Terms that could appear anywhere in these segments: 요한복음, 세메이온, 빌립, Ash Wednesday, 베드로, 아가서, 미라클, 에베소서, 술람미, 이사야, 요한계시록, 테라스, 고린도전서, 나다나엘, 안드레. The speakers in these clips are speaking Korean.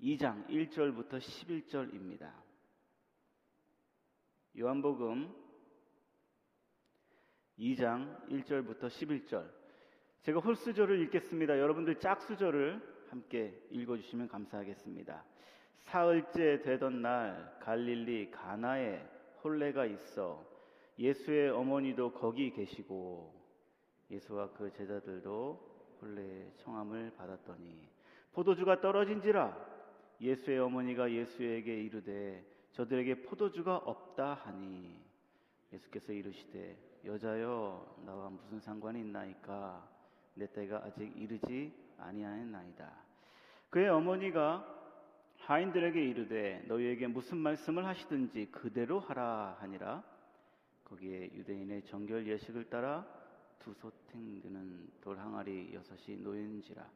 2장 1절부터 11절입니다. 요한복음 2장 1절부터 11절. 제가 홀수절을 읽겠습니다. 여러분들 짝수절을 함께 읽어주시면 감사하겠습니다. 사흘째 되던 날 갈릴리 가나에 혼례가 있어 예수의 어머니도 거기 계시고 예수와 그 제자들도 혼례의 청함을 받았더니 포도주가 떨어진지라 예수의 어머니가 예수에게 이르되 저들에게 포도주가 없다 하니 예수께서 이르시되 여자여 나와 무슨 상관이 있나이까 내 때가 아직 이르지 아니하였나이다. 그의 어머니가 하인들에게 이르되 너희에게 무슨 말씀을 하시든지 그대로 하라 하니라. 거기에 유대인의 정결 예식을 따라 두 소탱드는 돌 항아리 6이 놓인지라.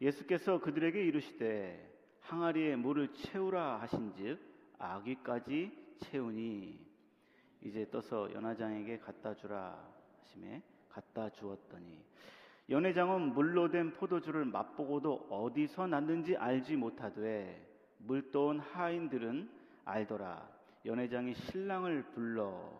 예수께서 그들에게 이르시되 항아리에 물을 채우라 하신즉 아귀까지 채우니 이제 떠서 연회장에게 갖다 주라 하심에 갖다 주었더니 연회장은 물로 된 포도주를 맛보고도 어디서 났는지 알지 못하되 물떠온 하인들은 알더라. 연회장이 신랑을 불러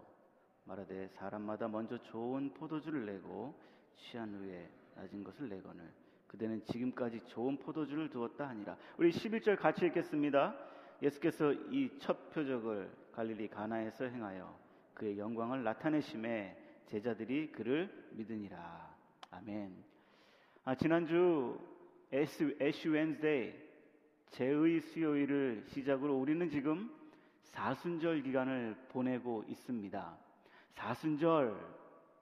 말하되 사람마다 먼저 좋은 포도주를 내고 취한 후에 낮은 것을 내거늘 그대는 지금까지 좋은 포도주를 두었다 하니라. 우리 11절 같이 읽겠습니다. 예수께서 이 첫 표적을 갈릴리 가나에서 행하여 그의 영광을 나타내심에 제자들이 그를 믿으니라. 아멘. 지난주 Ash Wednesday 제의 수요일을 시작으로 우리는 지금 사순절 기간을 보내고 있습니다. 사순절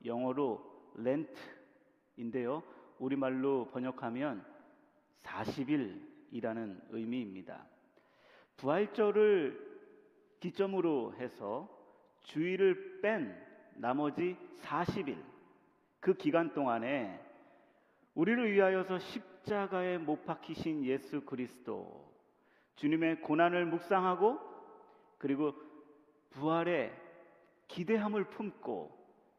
영어로 Lent인데요. 우리말로 번역하면 40일이라는 의미입니다. 부활절을 기점으로 해서 주일을 뺀 나머지 40일 그 기간 동안에 우리를 위하여서 십자가에 못 박히신 예수 그리스도 주님의 고난을 묵상하고 그리고 부활의 기대함을 품고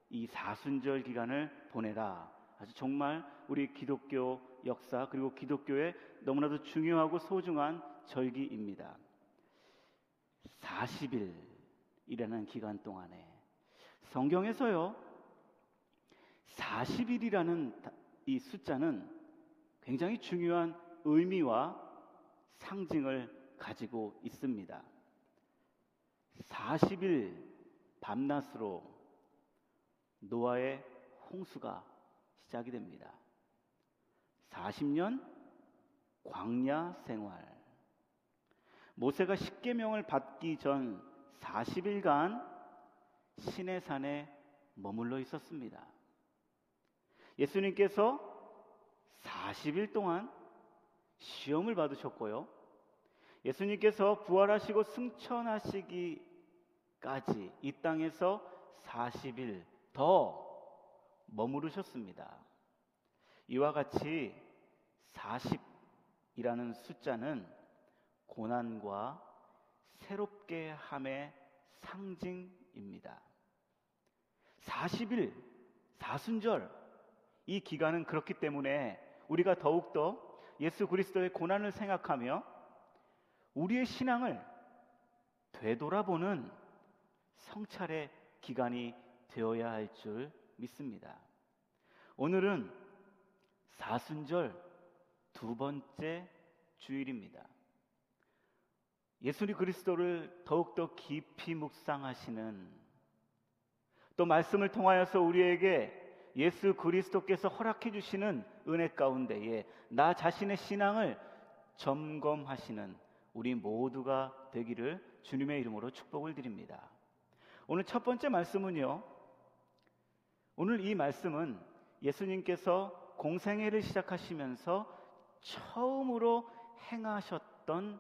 이 사순절 기간을 보내라. 아주 정말 우리 기독교 역사 그리고 기독교의 너무나도 중요하고 소중한 절기입니다. 40일이라는 기간 동안에 성경에서요 40일이라는 이 숫자는 굉장히 중요한 의미와 상징을 가지고 있습니다. 40일 밤낮으로 노아의 홍수가 시작이 됩니다. 40년 광야 생활. 모세가 십계명을 받기 전 40일간 시내산에 머물러 있었습니다. 예수님께서 40일 동안 시험을 받으셨고요. 예수님께서 부활하시고 승천하시기까지 이 땅에서 40일 더 머무르셨습니다. 이와 같이 40이라는 숫자는 고난과 새롭게 함의 상징입니다. 40일, 사순절 이 기간은 그렇기 때문에 우리가 더욱더 예수 그리스도의 고난을 생각하며 우리의 신앙을 되돌아보는 성찰의 기간이 되어야 할 줄 믿습니다. 오늘은 사순절 두 번째 주일입니다. 예수 그리스도를 더욱더 깊이 묵상하시는 또 말씀을 통하여서 우리에게 예수 그리스도께서 허락해 주시는 은혜 가운데에 나 자신의 신앙을 점검하시는 우리 모두가 되기를 주님의 이름으로 축복을 드립니다. 오늘 첫 번째 말씀은요. 오늘 이 말씀은 예수님께서 공생애를 시작하시면서 처음으로 행하셨던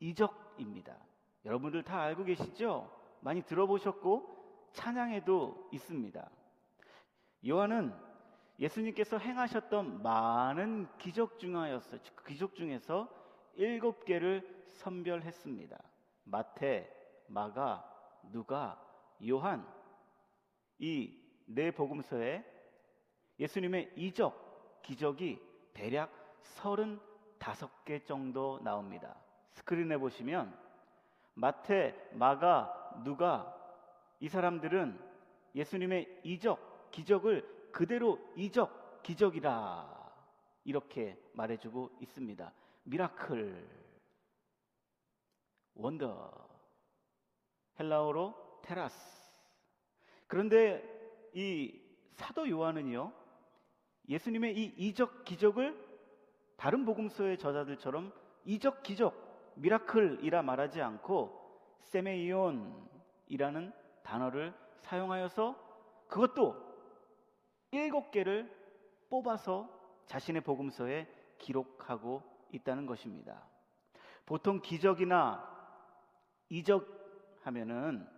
이적입니다. 여러분들 다 알고 계시죠? 많이 들어보셨고 찬양에도 있습니다. 요한은 예수님께서 행하셨던 많은 기적 중에서 7개를 선별했습니다. 마태, 마가, 누가, 요한 이 네 복음서에 예수님의 기적이 대략 35개 정도 나옵니다. 스크린에 보시면 마태, 마가, 누가 이 사람들은 예수님의 이적, 기적을 그대로 이적, 기적이다 이렇게 말해주고 있습니다. 미라클, 원더, 헬라어로 테라스. 그런데 이 사도 요한은요, 예수님의 이 이적, 기적을 다른 복음서의 저자들처럼 이적, 기적, 미라클이라 말하지 않고 세메이온이라는 단어를 사용하여서 그것도 7개를 뽑아서 자신의 복음서에 기록하고 있다는 것입니다. 보통 기적이나 이적 하면은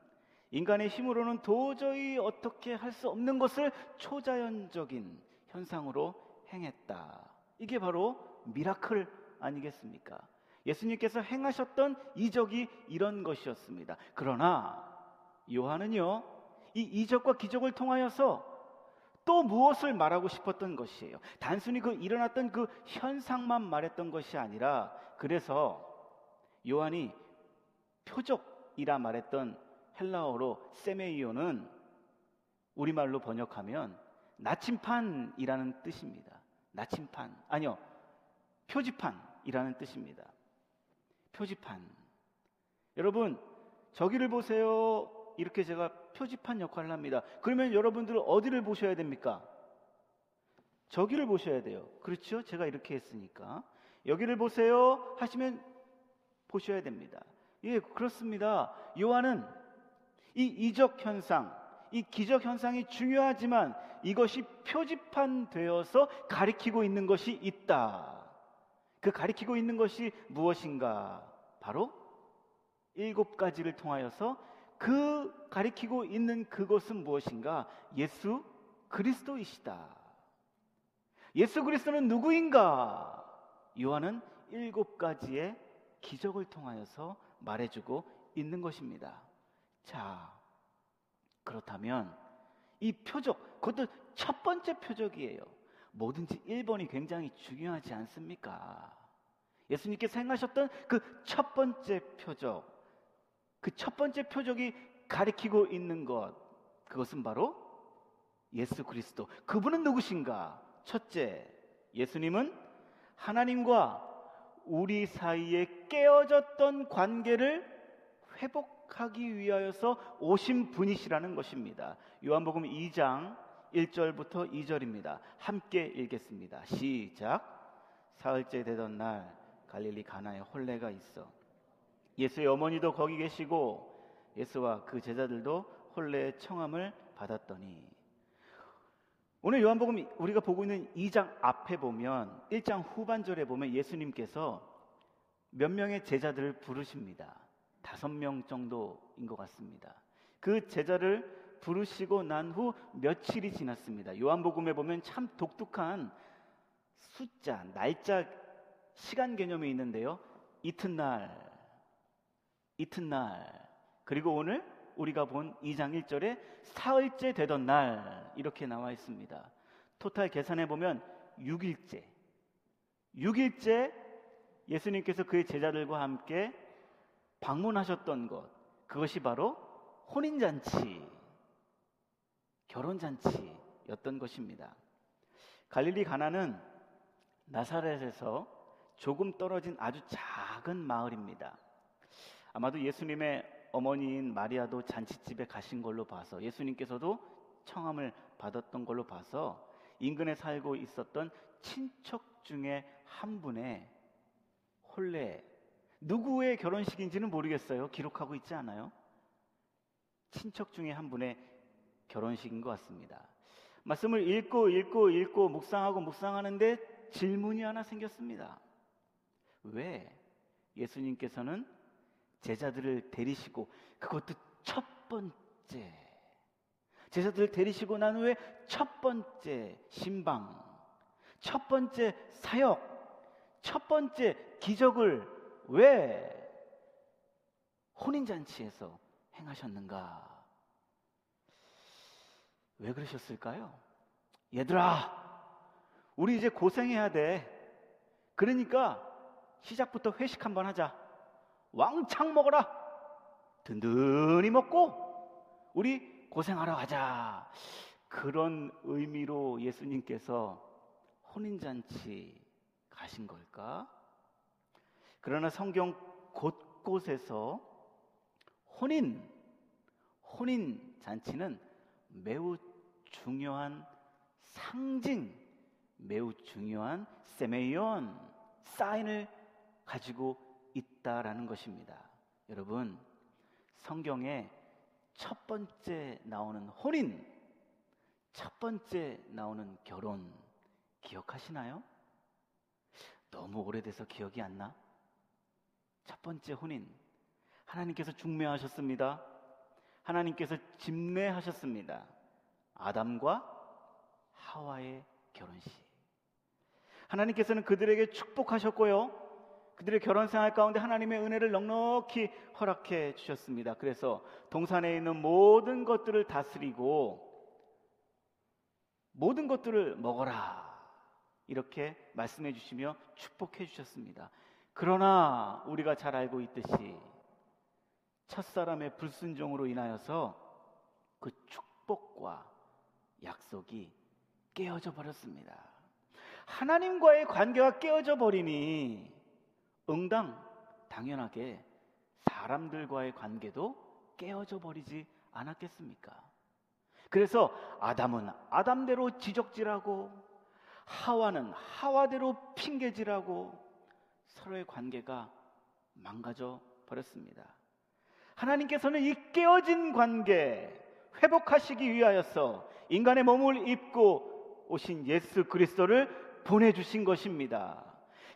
인간의 힘으로는 도저히 어떻게 할 수 없는 것을 초자연적인 현상으로 행했다. 이게 바로 미라클 아니겠습니까? 예수님께서 행하셨던 이적이 이런 것이었습니다. 그러나 요한은요, 이 이적과 기적을 통하여서 또 무엇을 말하고 싶었던 것이에요. 단순히 그 일어났던 그 현상만 말했던 것이 아니라, 그래서 요한이 표적이라 말했던 헬라어로 세메이온은 우리말로 번역하면 나침판이라는 뜻입니다. 나침판, 아니요, 표지판이라는 뜻입니다. 표지판. 여러분, 저기를 보세요 이렇게 제가 표지판 역할을 합니다. 그러면 여러분들은 어디를 보셔야 됩니까? 저기를 보셔야 돼요. 그렇죠? 제가 이렇게 했으니까. 여기를 보세요 하시면 보셔야 됩니다. 예, 그렇습니다. 요한은 이 이적 현상, 이 기적 현상이 중요하지만 이것이 표지판 되어서 가리키고 있는 것이 있다. 그 가리키고 있는 것이 무엇인가? 바로 7가지를 통하여서 그 가리키고 있는 그것은 무엇인가? 예수 그리스도이시다. 예수 그리스도는 누구인가? 요한은 7가지의 기적을 통하여서 말해주고 있는 것입니다. 자, 그렇다면 이 표적, 그것도 첫 번째 표적이에요. 뭐든지 1번이 굉장히 중요하지 않습니까? 예수님께서 행하셨던 그 첫 번째 표적, 그 첫 번째 표적이 가리키고 있는 것, 그것은 바로 예수 그리스도. 그분은 누구신가? 첫째, 예수님은 하나님과 우리 사이에 깨어졌던 관계를 회복하기 위하여서 오신 분이시라는 것입니다. 요한복음 2장 1절부터 2절입니다. 함께 읽겠습니다. 시작. 사흘째 되던 날 갈릴리 가나에 혼례가 있어 예수의 어머니도 거기 계시고 예수와 그 제자들도 혼례의 청함을 받았더니. 오늘 요한복음 우리가 보고 있는 2장 앞에 보면, 1장 후반절에 보면 예수님께서 몇 명의 제자들을 부르십니다. 5명 정도인 것 같습니다. 그 제자를 부르시고 난 후 며칠이 지났습니다. 요한복음에 보면 참 독특한 숫자, 날짜, 시간 개념이 있는데요. 이튿날, 그리고 오늘 우리가 본 2장 1절에 사흘째 되던 날 이렇게 나와 있습니다. 토탈 계산해 보면 6일째 예수님께서 그의 제자들과 함께 방문하셨던 것, 그것이 바로 혼인잔치, 결혼잔치였던 것입니다. 갈릴리 가나는 나사렛에서 조금 떨어진 아주 작은 마을입니다. 아마도 예수님의 어머니인 마리아도 잔치집에 가신 걸로 봐서, 예수님께서도 청함을 받았던 걸로 봐서 인근에 살고 있었던 친척 중에 한 분의 혼례, 누구의 결혼식인지는 모르겠어요. 기록하고 있지 않아요? 친척 중에 한 분의 결혼식인 것 같습니다. 말씀을 읽고 묵상하는데 질문이 하나 생겼습니다. 왜 예수님께서는 제자들을 데리시고, 그것도 첫 번째, 제자들을 데리시고 난 후에 첫 번째 신방, 첫 번째 사역, 첫 번째 기적을 왜 혼인잔치에서 행하셨는가? 왜 그러셨을까요? 얘들아, 우리 이제 고생해야 돼. 그러니까 시작부터 회식 한번 하자. 왕창 먹어라. 든든히 먹고 우리 고생하러 가자. 그런 의미로 예수님께서 혼인잔치 가신 걸까? 그러나 성경 곳곳에서 혼인잔치는 매우 중요한 상징, 매우 중요한 세메이온, 사인을 가지고 있다라는 것입니다. 여러분, 성경에 첫 번째 나오는 혼인, 첫 번째 나오는 결혼 기억하시나요? 너무 오래돼서 기억이 안 나? 첫 번째 혼인, 하나님께서 중매하셨습니다. 하나님께서 집례하셨습니다. 아담과 하와의 결혼식. 하나님께서는 그들에게 축복하셨고요, 그들의 결혼생활 가운데 하나님의 은혜를 넉넉히 허락해 주셨습니다. 그래서 동산에 있는 모든 것들을 다스리고 모든 것들을 먹어라, 이렇게 말씀해 주시며 축복해 주셨습니다. 그러나 우리가 잘 알고 있듯이 첫사람의 불순종으로 인하여서 그 축복과 약속이 깨어져 버렸습니다. 하나님과의 관계가 깨어져 버리니 응당 당연하게 사람들과의 관계도 깨어져 버리지 않았겠습니까? 그래서 아담은 아담대로 지적질하고 하와는 하와대로 핑계질하고 서로의 관계가 망가져 버렸습니다. 하나님께서는 이 깨어진 관계 회복하시기 위하여서 인간의 몸을 입고 오신 예수 그리스도를 보내주신 것입니다.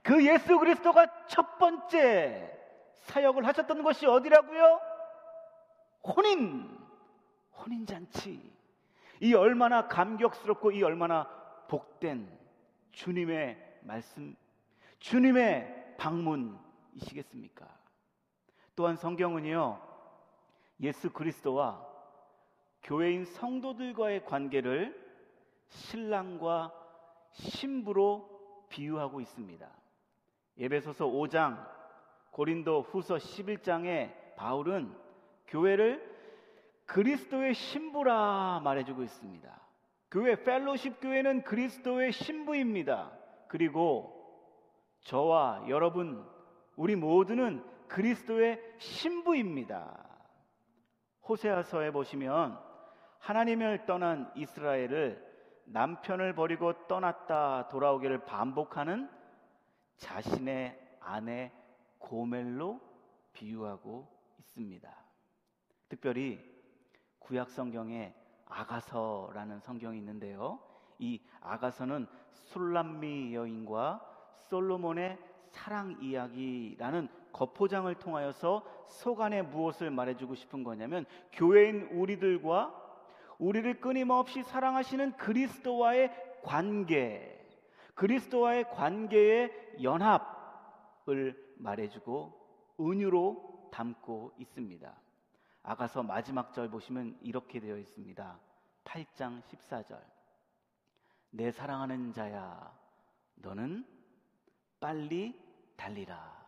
그 예수 그리스도가 첫 번째 사역을 하셨던 것이 어디라고요? 혼인잔치. 이 얼마나 감격스럽고 이 얼마나 복된 주님의 말씀, 주님의 방문이시겠습니까? 또한 성경은요, 예수 그리스도와 교회인 성도들과의 관계를 신랑과 신부로 비유하고 있습니다. 에베소서 5장, 고린도후서 11장에 바울은 교회를 그리스도의 신부라 말해주고 있습니다. 교회, 펠로십 교회는 그리스도의 신부입니다. 그리고 저와 여러분, 우리 모두는 그리스도의 신부입니다. 호세아서에 보시면 하나님을 떠난 이스라엘을 남편을 버리고 떠났다 돌아오기를 반복하는 자신의 아내 고멜로 비유하고 있습니다. 특별히 구약 성경에 아가서라는 성경이 있는데요, 이 아가서는 술람미 여인과 솔로몬의 사랑 이야기라는 겉포장을 통하여서 속 안에 무엇을 말해주고 싶은 거냐면, 교회인 우리들과 우리를 끊임없이 사랑하시는 그리스도와의 관계, 그리스도와의 관계의 연합을 말해주고 은유로 담고 있습니다. 아가서 마지막 절 보시면 이렇게 되어 있습니다. 8장 14절. 내 사랑하는 자야, 너는 빨리 달리라.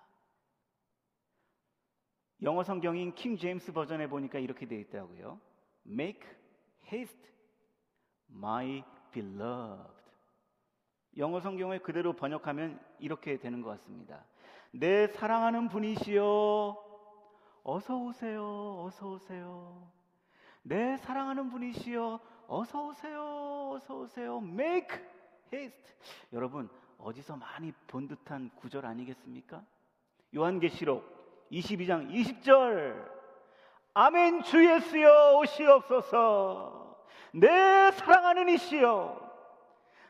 영어 성경인 킹 제임스 버전에 보니까 이렇게 되어 있더라고요. Make haste, my beloved. 영어 성경을 그대로 번역하면 이렇게 되는 것 같습니다. 내 사랑하는 분이시여, 어서 오세요, 어서 오세요. 내 사랑하는 분이시여, 어서 오세요, 어서 오세요. Make haste. 여러분, 어디서 많이 본 듯한 구절 아니겠습니까? 요한계시록 22장 20절. 아멘 주 예수여 오시옵소서. 내 사랑하는 이시여,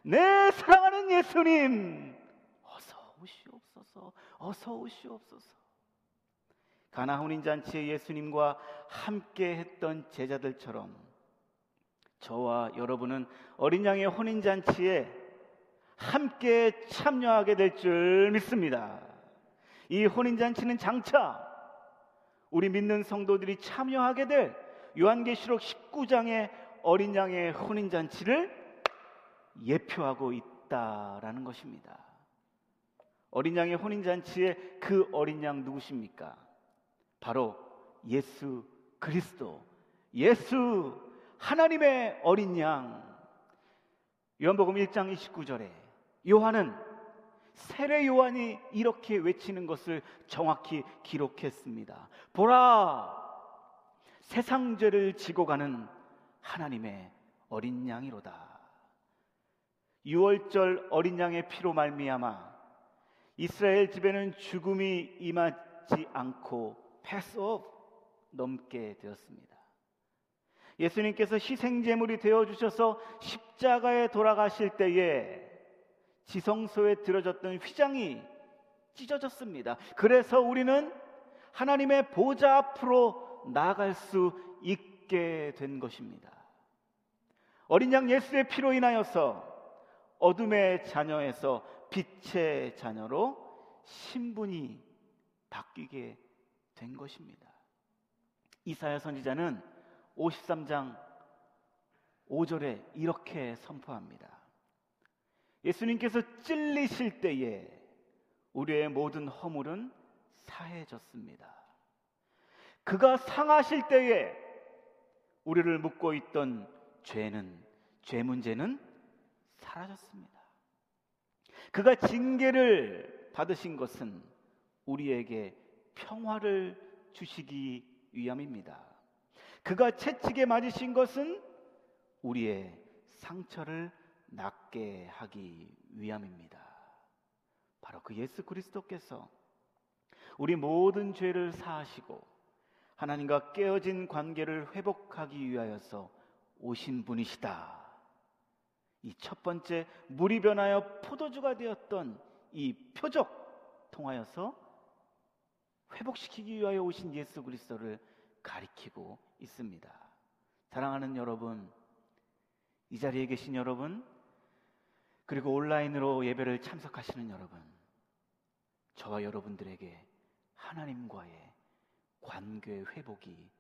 내 사랑하는 예수님, 어서 오시옵소서, 어서 오시옵소서. 가나 혼인잔치에 예수님과 함께 했던 제자들처럼 저와 여러분은 어린 양의 혼인잔치에 함께 참여하게 될 줄 믿습니다. 이 혼인잔치는 장차 우리 믿는 성도들이 참여하게 될 요한계시록 19장의 어린 양의 혼인잔치를 예표하고 있다라는 것입니다. 어린 양의 혼인잔치의 그 어린 양 누구십니까? 바로 예수 그리스도, 예수 하나님의 어린 양. 요한복음 1장 29절에 요한은 세례 요한이 이렇게 외치는 것을 정확히 기록했습니다. 보라, 세상 죄를 지고 가는 하나님의 어린 양이로다. 유월절 어린 양의 피로 말미암아 이스라엘 집에는 죽음이 임하지 않고 패스업 넘게 되었습니다. 예수님께서 희생제물이 되어주셔서 십자가에 돌아가실 때에 지성소에 들어졌던 휘장이 찢어졌습니다. 그래서 우리는 하나님의 보좌 앞으로 나아갈 수 있게 된 것입니다. 어린 양 예수의 피로 인하여서 어둠의 자녀에서 빛의 자녀로 신분이 바뀌게 된 것입니다. 이사야 선지자는 53장 5절에 이렇게 선포합니다. 예수님께서 찔리실 때에 우리의 모든 허물은 사해졌습니다. 그가 상하실 때에 우리를 묶고 있던 죄 문제는 사라졌습니다. 그가 징계를 받으신 것은 우리에게 평화를 주시기 위함입니다. 그가 채찍에 맞으신 것은 우리의 상처를 낫게 하기 위함입니다. 바로 그 예수 그리스도께서 우리 모든 죄를 사하시고 하나님과 깨어진 관계를 회복하기 위하여서 오신 분이시다. 이 첫 번째 물이 변하여 포도주가 되었던 이 표적 통하여서 회복시키기 위하여 오신 예수 그리스도를 가리키고 있습니다. 사랑하는 여러분, 이 자리에 계신 여러분, 그리고 온라인으로 예배를 참석하시는 여러분, 저와 여러분들에게 하나님과의 관계 회복이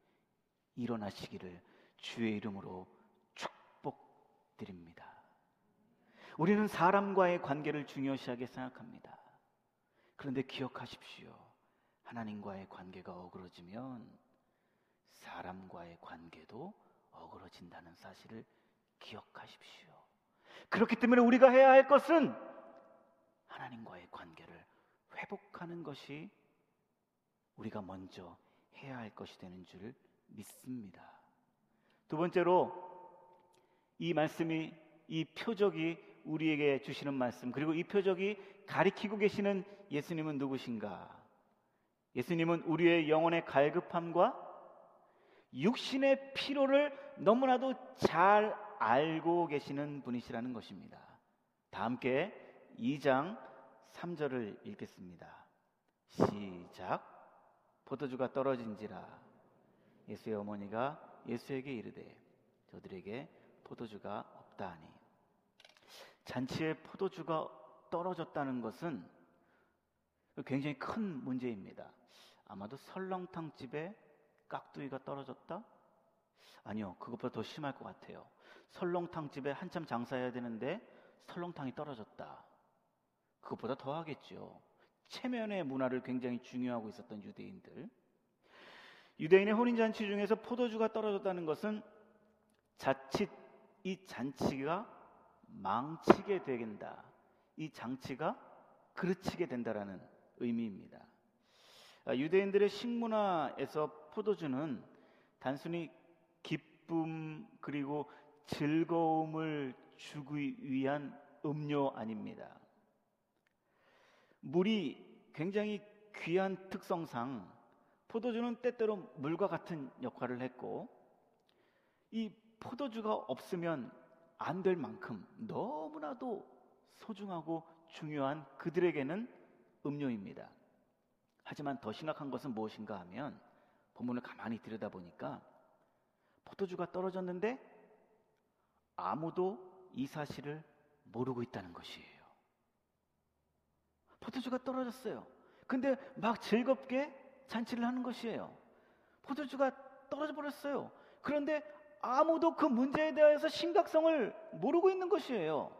일어나시기를 주의 이름으로 축복드립니다. 우리는 사람과의 관계를 중요시하게 생각합니다. 그런데 기억하십시오. 하나님과의 관계가 어그러지면 사람과의 관계도 어그러진다는 사실을 기억하십시오. 그렇기 때문에 우리가 해야 할 것은 하나님과의 관계를 회복하는 것이 우리가 먼저 해야 할 것이 되는 줄 믿습니다. 두 번째로, 이 말씀이, 이 표적이 우리에게 주시는 말씀, 그리고 이 표적이 가리키고 계시는 예수님은 누구신가? 예수님은 우리의 영혼의 갈급함과 육신의 피로를 너무나도 잘 알고 계시는 분이시라는 것입니다. 다 함께 2장 3절을 읽겠습니다. 시작. 포도주가 떨어진지라 예수의 어머니가 예수에게 이르되 저들에게 포도주가 없다 하니. 잔치에 포도주가 떨어졌다는 것은 굉장히 큰 문제입니다. 아마도 설렁탕집에 깍두기가 떨어졌다? 아니요, 그것보다 더 심할 것 같아요. 설렁탕집에 한참 장사해야 되는데 설렁탕이 떨어졌다. 그것보다 더 하겠죠. 체면의 문화를 굉장히 중요하고 있었던 유대인들. 유대인의 혼인잔치 중에서 포도주가 떨어졌다는 것은 자칫 이 잔치가 망치게 된다, 이 장치가 그르치게 된다라는 의미입니다. 유대인들의 식문화에서 포도주는 단순히 기쁨 그리고 즐거움을 주기 위한 음료 아닙니다. 물이 굉장히 귀한 특성상 포도주는 때때로 물과 같은 역할을 했고, 이 포도주가 없으면 안 될 만큼 너무나도 소중하고 중요한 그들에게는 음료입니다. 하지만 더 심각한 것은 무엇인가 하면, 본문을 가만히 들여다보니까 포도주가 떨어졌는데 아무도 이 사실을 모르고 있다는 것이에요. 포도주가 떨어졌어요. 근데 막 즐겁게 잔치를 하는 것이에요. 포도주가 떨어져 버렸어요. 그런데 아무도 그 문제에 대해서 심각성을 모르고 있는 것이에요.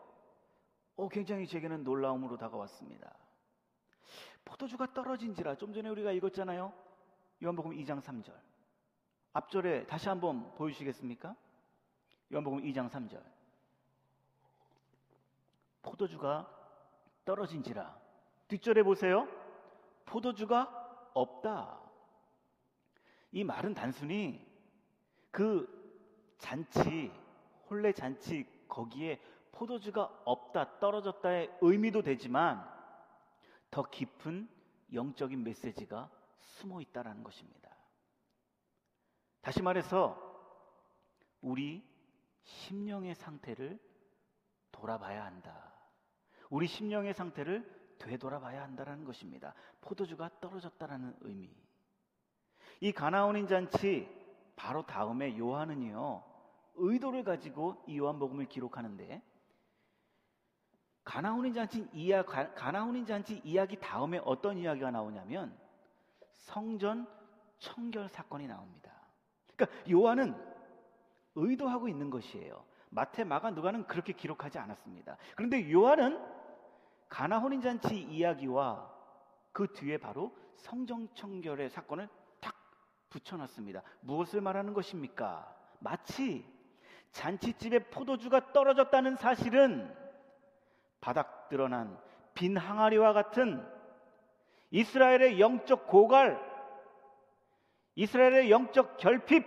굉장히 제게는 놀라움으로 다가왔습니다. 포도주가 떨어진지라, 좀 전에 우리가 읽었잖아요. 요한복음 2장 3절. 앞절에 다시 한번 보여주시겠습니까? 요한복음 2장 3절. 포도주가 떨어진지라. 뒷절에 보세요. 포도주가 없다. 이 말은 단순히 그 잔치, 혼례 잔치 거기에 포도주가 없다, 떨어졌다의 의미도 되지만 더 깊은 영적인 메시지가 숨어 있다라는 것입니다. 다시 말해서 우리 심령의 상태를 돌아봐야 한다. 우리 심령의 상태를 되돌아봐야 한다라는 것입니다. 포도주가 떨어졌다라는 의미. 이 가나온인 잔치 바로 다음에 요한은요, 의도를 가지고 이 요한복음을 기록하는데, 가나온인 잔치 이야기 다음에 어떤 이야기가 나오냐면 성전 청결 사건이 나옵니다. 그러니까 요한은 의도하고 있는 것이에요. 마태, 마가, 누가는 그렇게 기록하지 않았습니다. 그런데 요한은 가나 혼인잔치 이야기와 그 뒤에 바로 성전 청결의 사건을 탁 붙여놨습니다. 무엇을 말하는 것입니까? 마치 잔치집에 포도주가 떨어졌다는 사실은 바닥 드러난 빈 항아리와 같은 이스라엘의 영적 고갈, 이스라엘의 영적 결핍,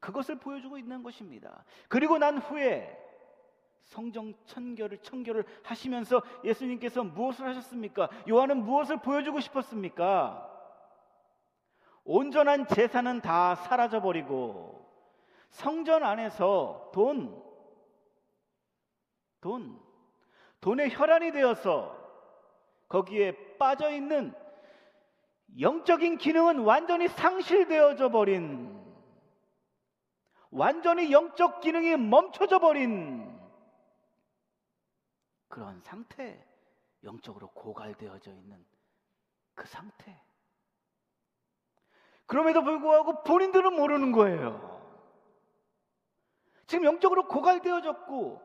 그것을 보여주고 있는 것입니다. 그리고 난 후에 성전 청결을 하시면서 예수님께서 무엇을 하셨습니까? 요한은 무엇을 보여주고 싶었습니까? 온전한 제사는 다 사라져버리고 성전 안에서 돈의 혈안이 되어서 거기에 빠져있는 영적인 기능은 완전히 상실되어져 버린, 완전히 영적 기능이 멈춰져 버린 그런 상태, 영적으로 고갈되어져 있는 그 상태. 그럼에도 불구하고 본인들은 모르는 거예요. 지금 영적으로 고갈되어졌고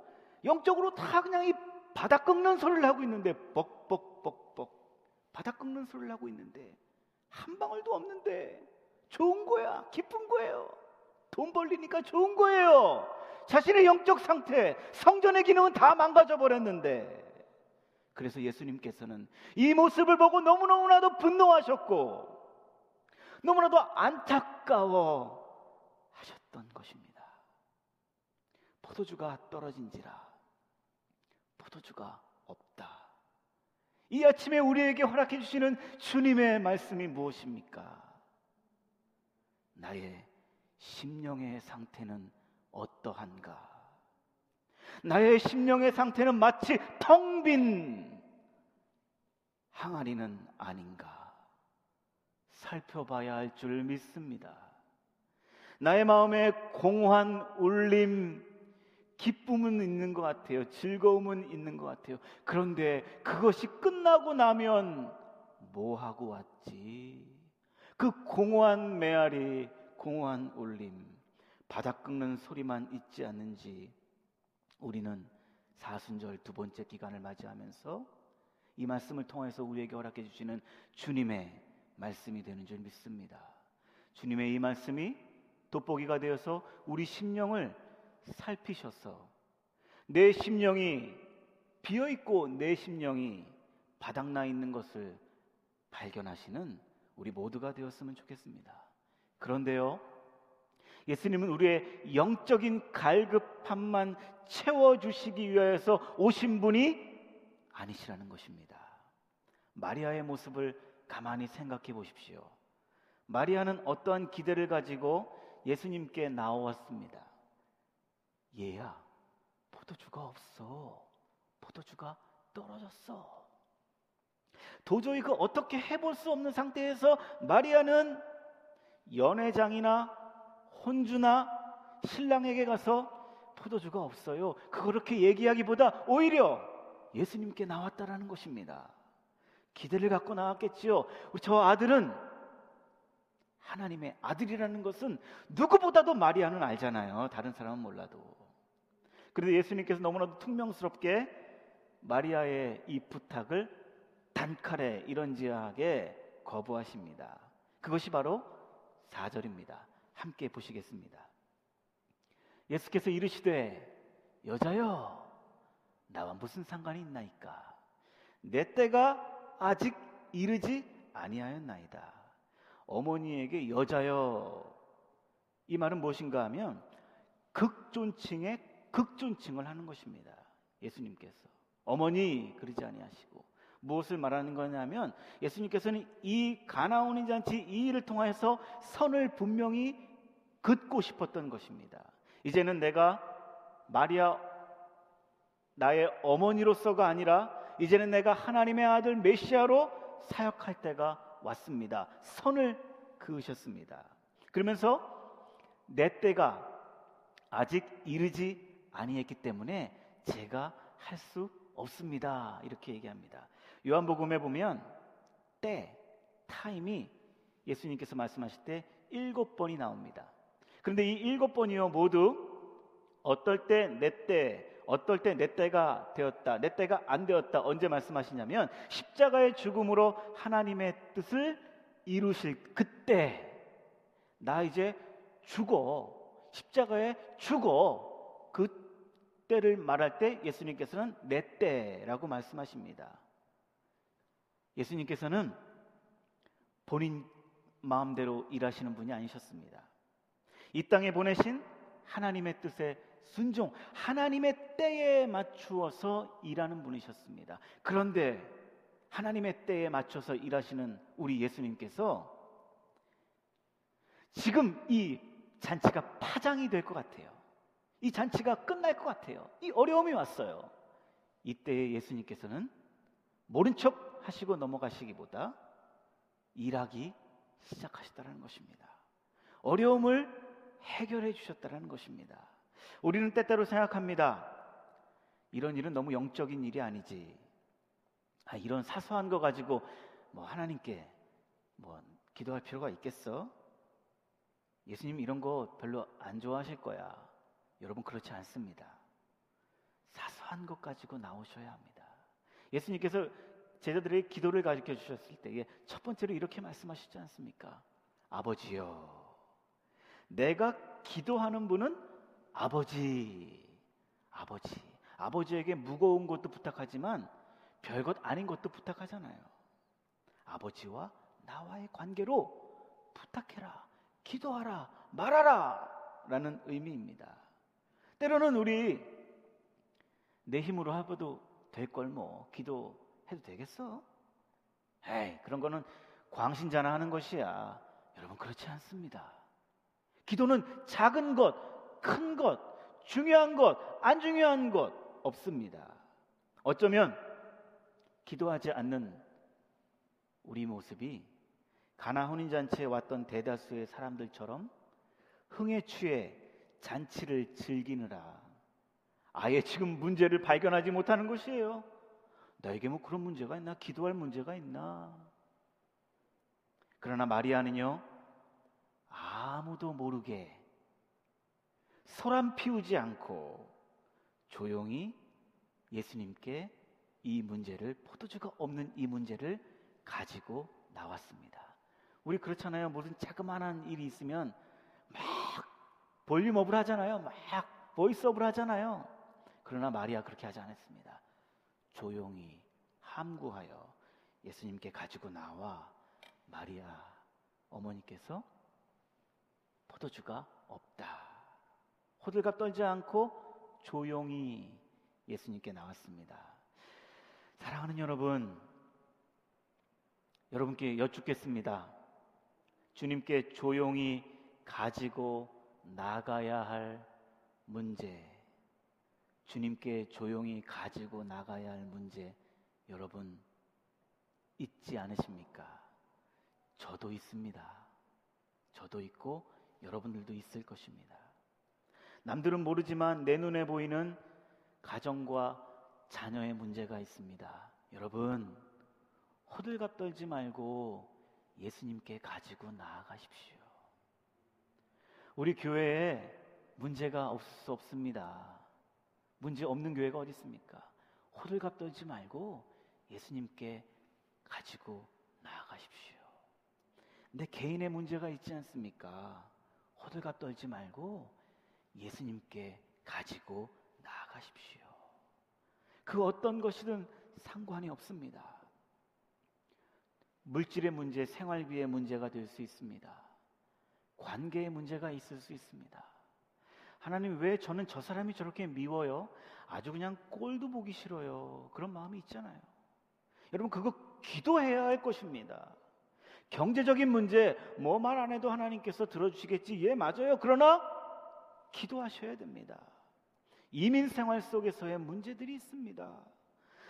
영적으로 다 그냥 이 바닥 긁는 소리를 하고 있는데, 벅벅벅벅 바닥 긁는 소리를 하고 있는데, 한 방울도 없는데 좋은 거야, 기쁜 거예요. 돈 벌리니까 좋은 거예요. 자신의 영적 상태, 성전의 기능은 다 망가져 버렸는데. 그래서 예수님께서는 이 모습을 보고 너무너무나도 분노하셨고 너무나도 안타까워 하셨던 것입니다. 포도주가 떨어진지라. 포도주가 없다. 이 아침에 우리에게 허락해 주시는 주님의 말씀이 무엇입니까? 나의 심령의 상태는 어떠한가? 나의 심령의 상태는 마치 텅 빈 항아리는 아닌가? 살펴봐야 할 줄 믿습니다. 나의 마음에 공허한 울림, 기쁨은 있는 것 같아요. 즐거움은 있는 것 같아요. 그런데 그것이 끝나고 나면 뭐 하고 왔지? 그 공허한 메아리, 공허한 울림, 바닥 긁는 소리만 있지 않는지. 우리는 사순절 두 번째 기간을 맞이하면서 이 말씀을 통해서 우리에게 허락해 주시는 주님의 말씀이 되는 줄 믿습니다. 주님의 이 말씀이 돋보기가 되어서 우리 심령을 살피셔서 내 심령이 비어있고 내 심령이 바닥나 있는 것을 발견하시는 우리 모두가 되었으면 좋겠습니다. 그런데요, 예수님은 우리의 영적인 갈급함만 채워주시기 위해서 오신 분이 아니시라는 것입니다. 마리아의 모습을 가만히 생각해 보십시오. 마리아는 어떠한 기대를 가지고 예수님께 나왔습니다. 얘야, 포도주가 없어. 포도주가 떨어졌어. 도저히 그 어떻게 해볼 수 없는 상태에서 마리아는 연회장이나 혼주나 신랑에게 가서 포도주가 없어요, 그렇게 얘기하기보다 오히려 예수님께 나왔다라는 것입니다. 기대를 갖고 나왔겠지요. 저 아들은 하나님의 아들이라는 것은 누구보다도 마리아는 알잖아요. 다른 사람은 몰라도. 그런데 예수님께서 너무나도 퉁명스럽게 마리아의 이 부탁을 단칼에 이런지하게 거부하십니다. 그것이 바로 4절입니다. 함께 보시겠습니다. 예수께서 이르시되 여자여 나와 무슨 상관이 있나이까? 내 때가 아직 이르지 아니하였나이다. 어머니에게 여자여 이 말은 무엇인가 하면 극존칭의 극존칭을 하는 것입니다. 예수님께서 어머니 그러지 아니하시고 무엇을 말하는 거냐면 예수님께서는 이 가나온 잔치 이 일을 통해서 선을 분명히 긋고 싶었던 것입니다. 이제는 내가 마리아 나의 어머니로서가 아니라 이제는 내가 하나님의 아들 메시아로 사역할 때가 왔습니다. 선을 그으셨습니다. 그러면서 내 때가 아직 이르지 아니했기 때문에 제가 할 수 없습니다. 이렇게 얘기합니다. 요한복음에 보면 때, 타임이 예수님께서 말씀하실 때 7번이 나옵니다. 그런데 이 7번이요 모두 어떨 때 내 때, 어떨 때 내 때가 되었다, 내 때가 안 되었다 언제 말씀하시냐면 십자가의 죽음으로 하나님의 뜻을 이루실 그때 나 이제 죽어 십자가에 죽어 그 때를 말할 때 예수님께서는 내 때라고 말씀하십니다. 예수님께서는 본인 마음대로 일하시는 분이 아니셨습니다. 이 땅에 보내신 하나님의 뜻에 순종, 하나님의 때에 맞추어서 일하는 분이셨습니다. 그런데 하나님의 때에 맞춰서 일하시는 우리 예수님께서 지금 이 잔치가 파장이 될 것 같아요. 이 잔치가 끝날 것 같아요. 이 어려움이 왔어요. 이때 예수님께서는 모른 척 하시고 넘어가시기보다 일하기 시작하셨다는 것입니다. 어려움을 해결해 주셨다는 것입니다. 우리는 때때로 생각합니다. 이런 일은 너무 영적인 일이 아니지. 이런 사소한 거 가지고 하나님께 기도할 필요가 있겠어? 예수님 이런 거 별로 안 좋아하실 거야. 여러분 그렇지 않습니다. 사소한 것 가지고 나오셔야 합니다. 예수님께서 제자들의 기도를 가르쳐 주셨을 때 첫 번째로 이렇게 말씀하시지 않습니까? 아버지여, 내가 기도하는 분은 아버지. 아버지에게 무거운 것도 부탁하지만 별것 아닌 것도 부탁하잖아요. 아버지와 나와의 관계로 부탁해라, 기도하라, 말하라 라는 의미입니다. 때로는 우리 내 힘으로 해봐도 될 걸 기도해도 되겠어? 에이, 그런 거는 광신자나 하는 것이야. 여러분 그렇지 않습니다. 기도는 작은 것, 큰 것, 중요한 것, 안 중요한 것 없습니다. 어쩌면 기도하지 않는 우리 모습이 가나 혼인잔치에 왔던 대다수의 사람들처럼 흥에 취해 잔치를 즐기느라 아예 지금 문제를 발견하지 못하는 것이에요. 나에게 그런 문제가 있나? 기도할 문제가 있나? 그러나 마리아는요, 아무도 모르게 소란 피우지 않고 조용히 예수님께 이 문제를, 포도주가 없는 이 문제를 가지고 나왔습니다. 우리 그렇잖아요. 무슨 자그마한 일이 있으면 막 볼륨업을 하잖아요. 막 보이스업을 하잖아요. 그러나 마리아 그렇게 하지 않았습니다. 조용히 함구하여 예수님께 가지고 나와 마리아 어머니께서 포도주가 없다, 호들갑 떨지 않고 조용히 예수님께 나왔습니다. 사랑하는 여러분, 여러분께 여쭙겠습니다. 주님께 조용히 가지고 나가야 할 문제, 주님께 조용히 가지고 나가야 할 문제 여러분 있지 않으십니까? 저도 있습니다. 저도 있고 여러분들도 있을 것입니다. 남들은 모르지만 내 눈에 보이는 가정과 자녀의 문제가 있습니다. 여러분 호들갑 떨지 말고 예수님께 가지고 나아가십시오. 우리 교회에 문제가 없을 수 없습니다. 문제 없는 교회가 어디 있습니까? 호들갑 떨지 말고 예수님께 가지고 나아가십시오. 내 개인의 문제가 있지 않습니까? 호들갑 떨지 말고 예수님께 가지고 나아가십시오. 그 어떤 것이든 상관이 없습니다. 물질의 문제, 생활비의 문제가 될 수 있습니다. 관계의 문제가 있을 수 있습니다. 하나님, 왜 저는 저 사람이 저렇게 미워요? 아주 그냥 꼴도 보기 싫어요. 그런 마음이 있잖아요. 여러분, 그거 기도해야 할 것입니다. 경제적인 문제, 뭐 말 안 해도 하나님께서 들어주시겠지. 예, 맞아요. 그러나 기도하셔야 됩니다. 이민 생활 속에서의 문제들이 있습니다.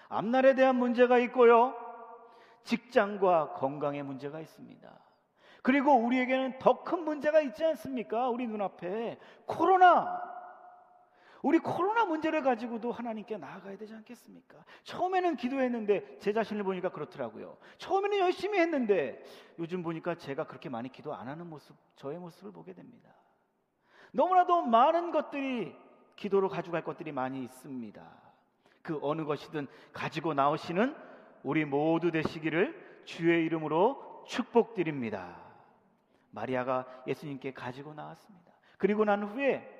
앞날에 대한 문제가 있고요. 직장과 건강의 문제가 있습니다. 그리고 우리에게는 더 큰 문제가 있지 않습니까? 우리 눈앞에 코로나! 우리 코로나 문제를 가지고도 하나님께 나아가야 되지 않겠습니까? 처음에는 기도했는데 제 자신을 보니까 그렇더라고요. 처음에는 열심히 했는데 요즘 보니까 제가 그렇게 많이 기도 안 하는 모습, 저의 모습을 보게 됩니다. 너무나도 많은 것들이 기도로 가져갈 것들이 많이 있습니다. 그 어느 것이든 가지고 나오시는 우리 모두 되시기를 주의 이름으로 축복드립니다. 마리아가 예수님께 가지고 나왔습니다. 그리고 난 후에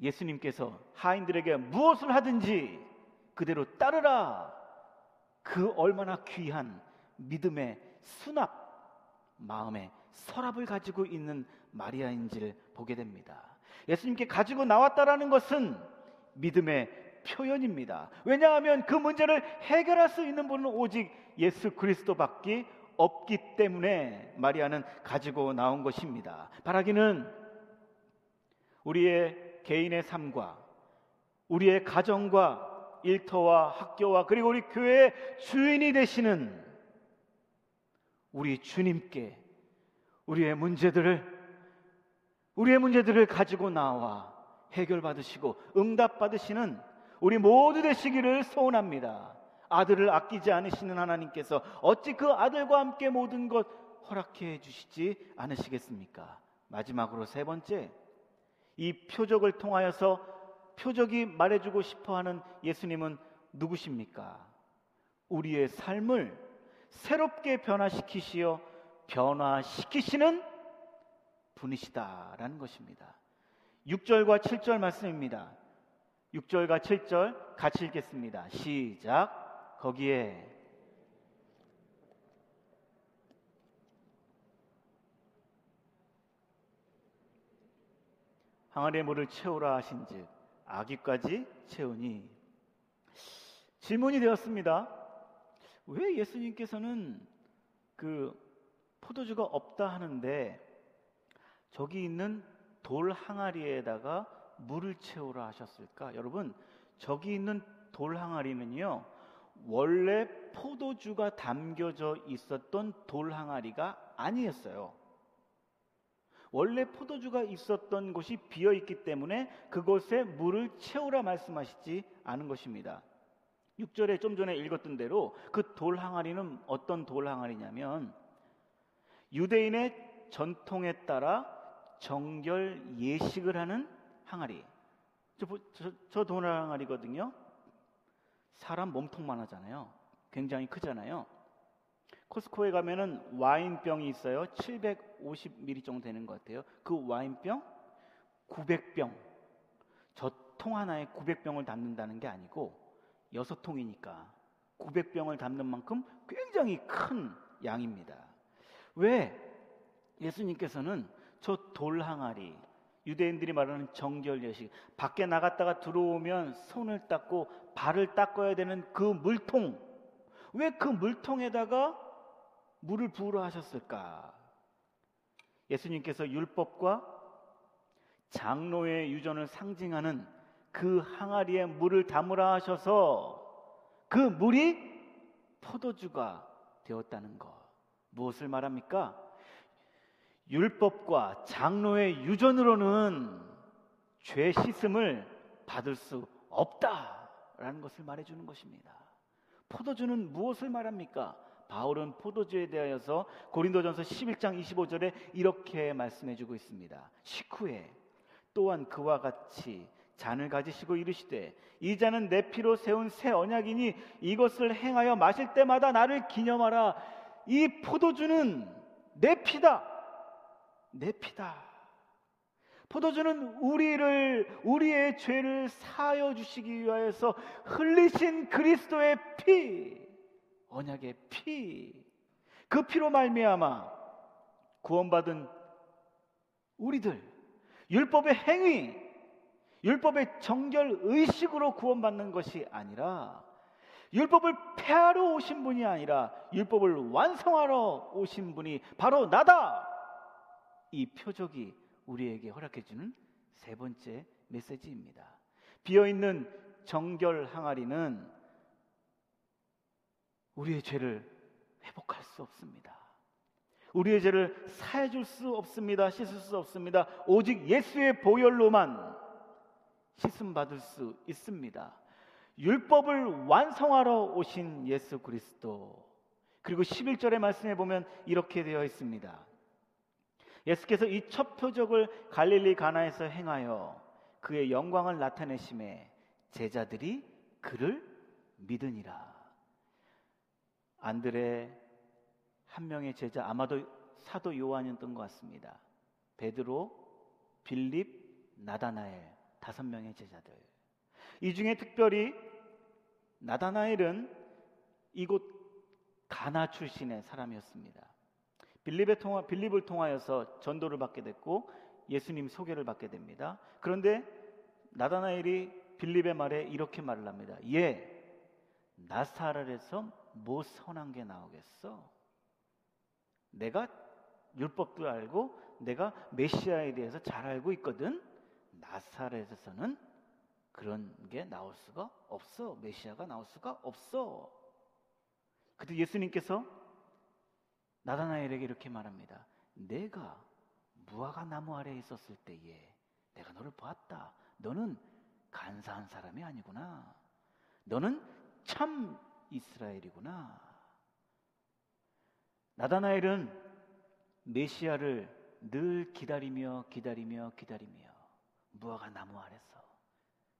예수님께서 하인들에게 무엇을 하든지 그대로 따르라. 그 얼마나 귀한 믿음의 수납, 마음의 서랍을 가지고 있는 마리아인지를 보게 됩니다. 예수님께 가지고 나왔다라는 것은 믿음의 표현입니다. 왜냐하면 그 문제를 해결할 수 있는 분은 오직 예수 그리스도밖에 없기 때문에 마리아는 가지고 나온 것입니다. 바라기는 우리의 개인의 삶과 우리의 가정과 일터와 학교와 그리고 우리 교회의 주인이 되시는 우리 주님께 우리의 문제들을 가지고 나와 해결받으시고 응답받으시는 우리 모두 되시기를 소원합니다. 아들을 아끼지 않으시는 하나님께서 어찌 그 아들과 함께 모든 것 허락해 주시지 않으시겠습니까? 마지막으로 세 번째, 이 표적을 통하여서 표적이 말해주고 싶어하는 예수님은 누구십니까? 우리의 삶을 새롭게 변화시키시어 변화시키시는 분이시다라는 것입니다. 6절과 7절 말씀입니다. 6절과 7절 같이 읽겠습니다. 시작. 거기에 항아리에 물을 채우라 하신즉 아귀까지 채우니. 질문이 되었습니다. 왜 예수님께서는 그 포도주가 없다 하는데 저기 있는 돌 항아리에다가 물을 채우라 하셨을까? 여러분, 저기 있는 돌 항아리는요, 원래 포도주가 담겨져 있었던 돌 항아리가 아니었어요. 원래 포도주가 있었던 곳이 비어있기 때문에 그곳에 물을 채우라 말씀하시지 않은 것입니다. 6절에 좀 전에 읽었던 대로 그 돌항아리는 어떤 돌항아리냐면 유대인의 전통에 따라 정결 예식을 하는 항아리. 저 돌항아리거든요. 사람 몸통만 하잖아요. 굉장히 크잖아요. 코스코에 가면은 와인병이 있어요. 750ml 정도 되는 것 같아요. 그 와인병 900병, 저 통 하나에 900병을 담는다는 게 아니고 6통이니까 900병을 담는 만큼 굉장히 큰 양입니다. 왜 예수님께서는 저 돌항아리, 유대인들이 말하는 정결 예식, 밖에 나갔다가 들어오면 손을 닦고 발을 닦아야 되는 그 물통, 왜 그 물통에다가 물을 부으라 하셨을까? 예수님께서 율법과 장로의 유전을 상징하는 그 항아리에 물을 담으라 하셔서 그 물이 포도주가 되었다는 것. 무엇을 말합니까? 율법과 장로의 유전으로는 죄 씻음을 받을 수 없다라는 것을 말해주는 것입니다. 포도주는 무엇을 말합니까? 바울은 포도주에 대하여서 고린도전서 11장 25절에 이렇게 말씀해주고 있습니다. 식후에 또한 그와 같이 잔을 가지시고 이르시되 이 잔은 내 피로 세운 새 언약이니 이것을 행하여 마실 때마다 나를 기념하라. 이 포도주는 내 피다. 내 피다. 포도주는 우리의 죄를 사하여 주시기 위하여서 흘리신 그리스도의 피, 언약의 피, 그 피로 말미암아 구원받은 우리들, 율법의 행위, 율법의 정결 의식으로 구원받는 것이 아니라, 율법을 폐하러 오신 분이 아니라 율법을 완성하러 오신 분이 바로 나다. 이 표적이 우리에게 허락해주는 세 번째 메시지입니다. 비어있는 정결 항아리는 우리의 죄를 회복할 수 없습니다. 우리의 죄를 사해줄 수 없습니다. 씻을 수 없습니다. 오직 예수의 보혈로만 씻음받을 수 있습니다. 율법을 완성하러 오신 예수 그리스도. 그리고 11절의 말씀에 보면 이렇게 되어 있습니다. 예수께서 이 첫 표적을 갈릴리 가나에서 행하여 그의 영광을 나타내심에 제자들이 그를 믿으니라. 안드레 한 명의 제자, 아마도 사도 요한이었던 것 같습니다. 베드로, 빌립, 나다나엘, 다섯 명의 제자들. 이 중에 특별히 나다나엘은 이곳 가나 출신의 사람이었습니다. 빌립을 통하여서 전도를 받게 됐고 예수님 소개를 받게 됩니다. 그런데 나다나엘이 빌립의 말에 이렇게 말을 합니다. 나사렛에서 뭐 선한 게 나오겠어? 내가 율법도 알고 내가 메시아에 대해서 잘 알고 있거든. 나사렛에서는 그런 게 나올 수가 없어. 메시아가 나올 수가 없어. 그때 예수님께서 나다나엘에게 이렇게 말합니다. 내가 무화과 나무 아래에 있었을 때에 내가 너를 보았다. 너는 간사한 사람이 아니구나. 너는 참 이스라엘이구나. 나다나엘은 메시아를 늘 기다리며 무화과 나무 아래서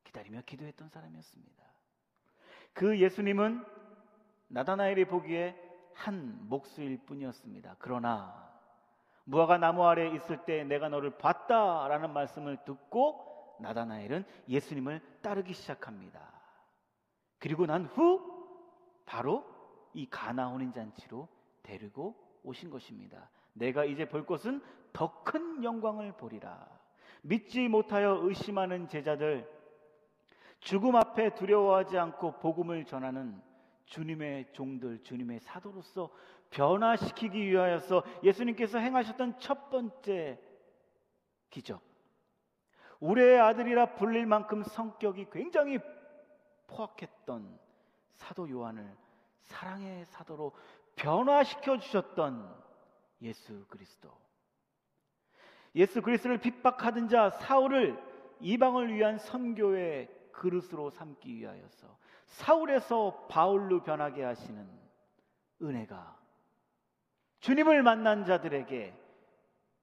기다리며 기도했던 사람이었습니다. 그 예수님은 나다나엘이 보기에 한 목수일 뿐이었습니다. 그러나 무화과 나무 아래에 있을 때 내가 너를 봤다라는 말씀을 듣고 나다나엘은 예수님을 따르기 시작합니다. 그리고 난 후 바로 이 가나 혼인잔치로 데리고 오신 것입니다. 내가 이제 볼 것은 더 큰 영광을 보리라. 믿지 못하여 의심하는 제자들, 죽음 앞에 두려워하지 않고 복음을 전하는 주님의 종들, 주님의 사도로서 변화시키기 위하여서 예수님께서 행하셨던 첫 번째 기적, 우레의 아들이라 불릴 만큼 성격이 굉장히 포악했던 사도 요한을 사랑의 사도로 변화시켜 주셨던 예수 그리스도. 예수 그리스도를 핍박하던 자 사울을 이방을 위한 선교의 그릇으로 삼기 위하여서 사울에서 바울로 변하게 하시는 은혜가 주님을 만난 자들에게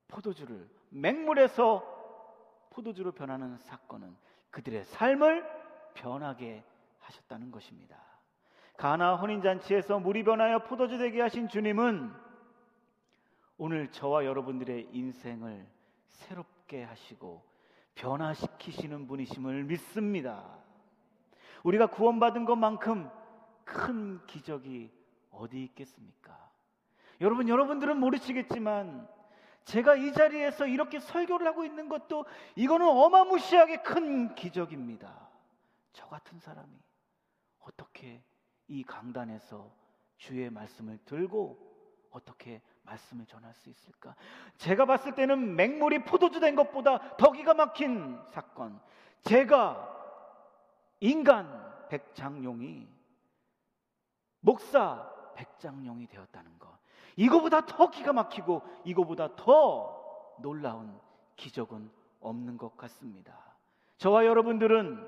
포도주를, 맹물에서 포도주로 변하는 사건은 그들의 삶을 변하게 하셨다는 것입니다. 가나 혼인잔치에서 물이 변하여 포도주 되게 하신 주님은 오늘 저와 여러분들의 인생을 새롭게 하시고 변화시키시는 분이심을 믿습니다. 우리가 구원받은 것만큼 큰 기적이 어디 있겠습니까? 여러분들은 모르시겠지만 제가 이 자리에서 이렇게 설교를 하고 있는 것도 이거는 어마무시하게 큰 기적입니다. 저 같은 사람이 어떻게 이 강단에서 주의 말씀을 들고 어떻게 말씀을 전할 수 있을까? 제가 봤을 때는 맹물이 포도주 된 것보다 더 기가 막힌 사건, 제가 인간 백장용이 목사 백장용이 되었다는 것, 이거보다 더 기가 막히고 이거보다 더 놀라운 기적은 없는 것 같습니다. 저와 여러분들은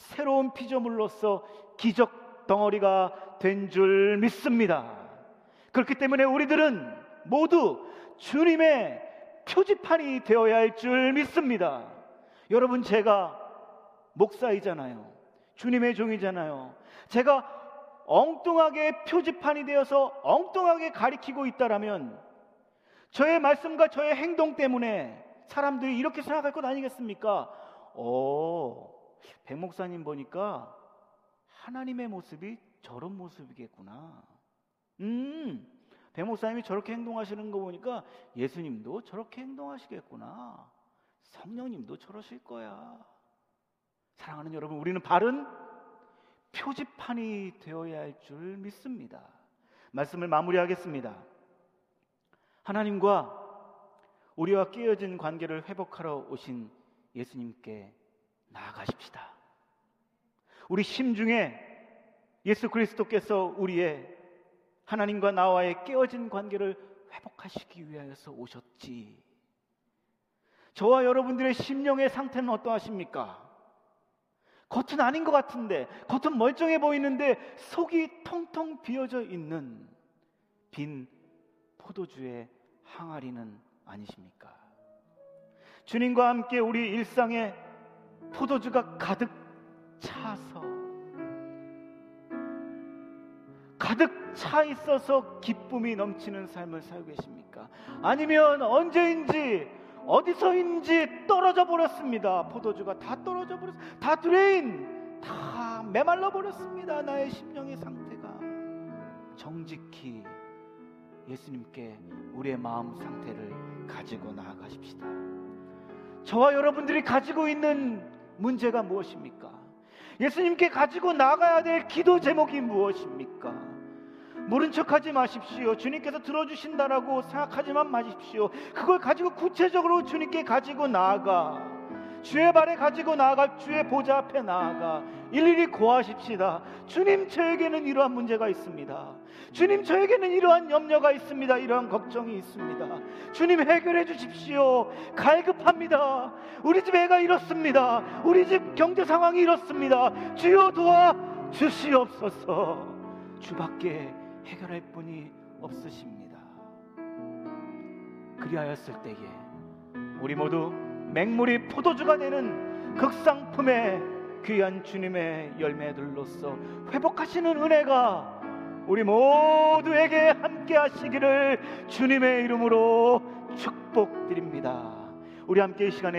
새로운 피조물로서 기적 덩어리가 된 줄 믿습니다. 그렇기 때문에 우리들은 모두 주님의 표지판이 되어야 할 줄 믿습니다. 여러분, 제가 목사이잖아요. 주님의 종이잖아요. 제가 엉뚱하게 표지판이 되어서 엉뚱하게 가리키고 있다라면 저의 말씀과 저의 행동 때문에 사람들이 이렇게 생각할 것 아니겠습니까? 백 목사님 보니까 하나님의 모습이 저런 모습이겠구나. 백 목사님이 저렇게 행동하시는 거 보니까 예수님도 저렇게 행동하시겠구나. 성령님도 저러실 거야. 사랑하는 여러분, 우리는 바른 표지판이 되어야 할 줄 믿습니다. 말씀을 마무리하겠습니다. 하나님과 우리와 깨어진 관계를 회복하러 오신 예수님께 나아가십시다. 우리 심중에 예수 그리스도께서 우리의 하나님과 나와의 깨어진 관계를 회복하시기 위하여서 오셨지. 저와 여러분들의 심령의 상태는 어떠하십니까? 겉은 아닌 것 같은데, 겉은 멀쩡해 보이는데 속이 통통 비어져 있는 빈 포도주의 항아리는 아니십니까? 주님과 함께 우리 일상에 포도주가 가득 차서, 가득 차 있어서 기쁨이 넘치는 삶을 살고 계십니까? 아니면 언제인지 어디서인지 떨어져 버렸습니다. 포도주가 다 떨어져 버렸습니다. 다 드레인, 다 메말라 버렸습니다. 나의 심령의 상태가. 정직히 예수님께 우리의 마음 상태를 가지고 나아가십시다. 저와 여러분들이 가지고 있는 문제가 무엇입니까? 예수님께 가지고 나가야 될 기도 제목이 무엇입니까? 모른 척하지 마십시오. 주님께서 들어주신다라고 생각하지만 마십시오. 그걸 가지고 구체적으로 주님께 가지고 나아가, 주의 발에 가지고 나아가, 주의 보좌 앞에 나아가 일일이 고하십시다. 주님, 저에게는 이러한 문제가 있습니다. 주님, 저에게는 이러한 염려가 있습니다. 이러한 걱정이 있습니다. 주님, 해결해 주십시오. 갈급합니다. 우리 집 애가 이렇습니다. 우리 집 경제 상황이 이렇습니다. 주여, 도와 주시옵소서. 주밖에 해결할 분이 없으십니다. 그리하였을 때에 우리 모두 맹물이 포도주가 되는 극상품의 귀한 주님의 열매들로서 회복하시는 은혜가 우리 모두에게 함께 하시기를 주님의 이름으로 축복드립니다. 우리 함께 이 시간에